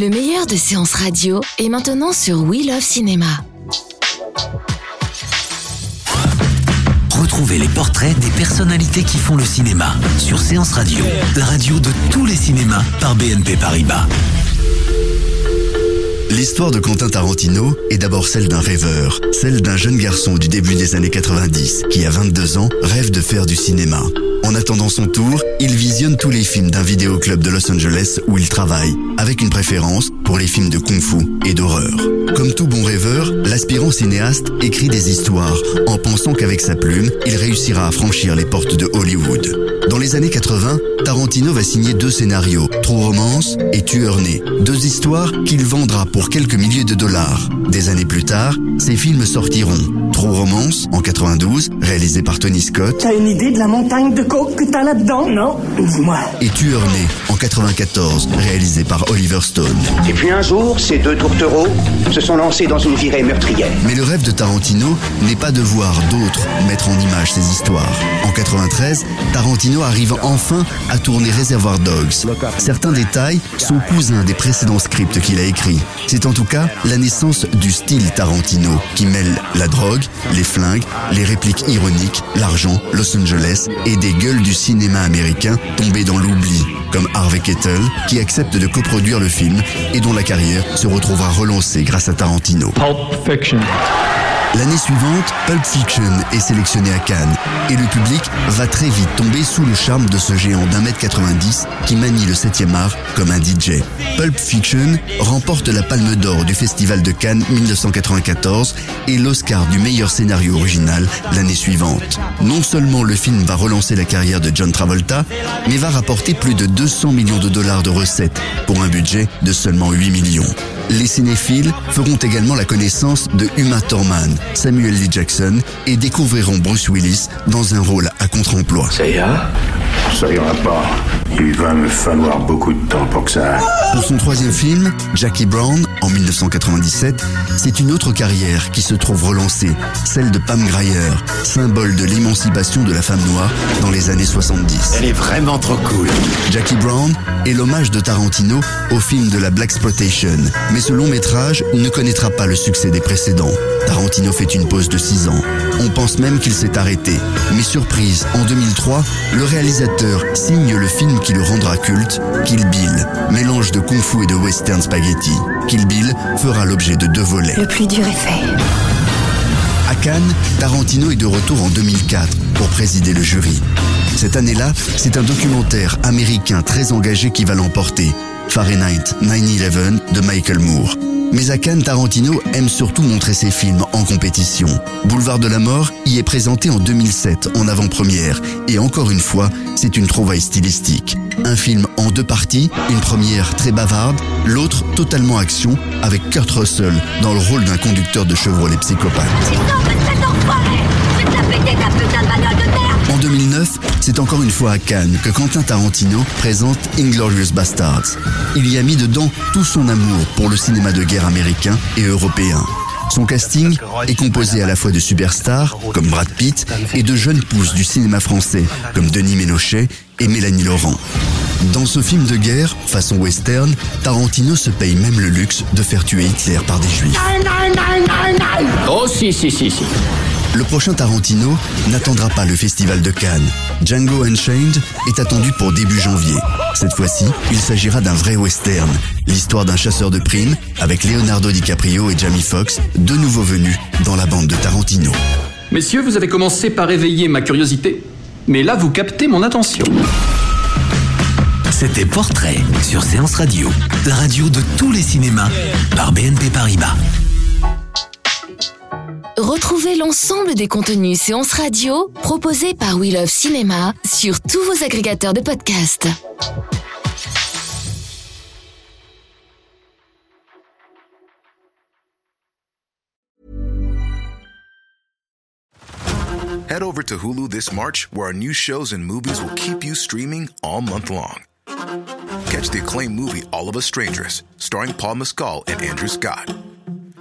Le meilleur de Séance Radio est maintenant sur We Love Cinéma. Retrouvez les portraits des personnalités qui font le cinéma sur Séance Radio, la radio de tous les cinémas par BNP Paribas. L'histoire de Quentin Tarantino est d'abord celle d'un rêveur, celle d'un jeune garçon du début des années 90 qui, à 22 ans, rêve de faire du cinéma. En attendant son tour, il visionne tous les films d'un vidéoclub de Los Angeles où il travaille, avec une préférence pour les films de kung-fu et d'horreur. Comme tout bon rêveur, l'aspirant cinéaste écrit des histoires en pensant qu'avec sa plume, il réussira à franchir les portes de Hollywood. Dans les années 80, Tarantino va signer 2 scénarios, True Romance et Tueur Né, 2 histoires qu'il vendra pour quelques milliers de dollars. Des années plus tard, ces films sortiront. True Romance, en 92, réalisé par Tony Scott. T'as une idée de la montagne de coke que t'as là-dedans, non? Dis-moi. Et Tueur Né, en 94, réalisé par Oliver Stone. Et puis un jour, ces 2 tourtereaux se sont lancés dans une virée meurtrière. Mais le rêve de Tarantino n'est pas de voir d'autres mettre en image ces histoires. En 93, Tarantino arrive enfin à tourner Reservoir Dogs. Certains détails sont cousins des précédents scripts qu'il a écrits. C'est en tout cas la naissance du style Tarantino qui mêle la drogue, les flingues, les répliques ironiques, l'argent, Los Angeles et des gueules du cinéma américain tombées dans l'oubli, comme Harvey Keitel qui accepte de coproduire le film et dont la carrière se retrouvera relancée grâce à Tarantino. Pulp Fiction. L'année suivante, Pulp Fiction est sélectionné à Cannes et le public va très vite tomber sous le charme de ce géant d'1m90 qui manie le 7e art comme un DJ. Pulp Fiction remporte la Palme d'or du Festival de Cannes 1994 et l'Oscar du meilleur scénario original l'année suivante. Non seulement le film va relancer la carrière de John Travolta, mais va rapporter plus de 200 millions de dollars de recettes pour un budget de seulement 8 millions. Les cinéphiles feront également la connaissance de Uma Thurman, Samuel L. Jackson et découvriront Bruce Willis dans un rôle à contre-emploi. Ça ira ? Ça ira pas. Il va me falloir beaucoup de temps pour que ça... Pour son 3e film, Jackie Brown, en 1997, c'est une autre carrière qui se trouve relancée, celle de Pam Grier, symbole de l'émancipation de la femme noire dans les années 70. Elle est vraiment trop cool. Jackie Brown est l'hommage de Tarantino au film de la Blaxploitation, mais ce long métrage ne connaîtra pas le succès des précédents. Tarantino fait une pause de 6 ans. On pense même qu'il s'est arrêté. Mais surprise, en 2003, le réalisateur signe le film qui le rendra culte, Kill Bill, mélange de kung-fu et de western spaghetti. Kill Bill fera l'objet de 2 volets. Le plus dur est fait. À Cannes, Tarantino est de retour en 2004 pour présider le jury. Cette année-là, c'est un documentaire américain très engagé qui va l'emporter. Fahrenheit 9-11 de Michael Moore. Mais à Cannes, Tarantino aime surtout montrer ses films en compétition. Boulevard de la mort y est présenté en 2007 en avant-première. Et encore une fois, c'est une trouvaille stylistique. Un film en 2 parties, une première très bavarde, l'autre totalement action, avec Kurt Russell dans le rôle d'un conducteur de Chevrolet psychopathe. En 2009, c'est encore une fois à Cannes que Quentin Tarantino présente Inglourious Basterds. Il y a mis dedans tout son amour pour le cinéma de guerre américain et européen. Son casting est composé à la fois de superstars, comme Brad Pitt, et de jeunes pousses du cinéma français, comme Denis Ménochet et Mélanie Laurent. Dans ce film de guerre, façon western, Tarantino se paye même le luxe de faire tuer Hitler par des juifs. Oh si. Le prochain Tarantino n'attendra pas le festival de Cannes. Django Unchained est attendu pour début janvier. Cette fois-ci, il s'agira d'un vrai western, l'histoire d'un chasseur de primes avec Leonardo DiCaprio et Jamie Foxx, 2 nouveaux venus dans la bande de Tarantino. Messieurs, vous avez commencé par éveiller ma curiosité, mais là vous captez mon attention. C'était Portrait sur Séance Radio, la radio de tous les cinémas par BNP Paribas. Retrouvez l'ensemble des contenus Séances Radio proposés par We Love Cinéma sur tous vos agrégateurs de podcasts. Head over to Hulu this March, where our new shows and movies will keep you streaming all month long. Catch the acclaimed movie All of Us Strangers, starring Paul Mescal and Andrew Scott.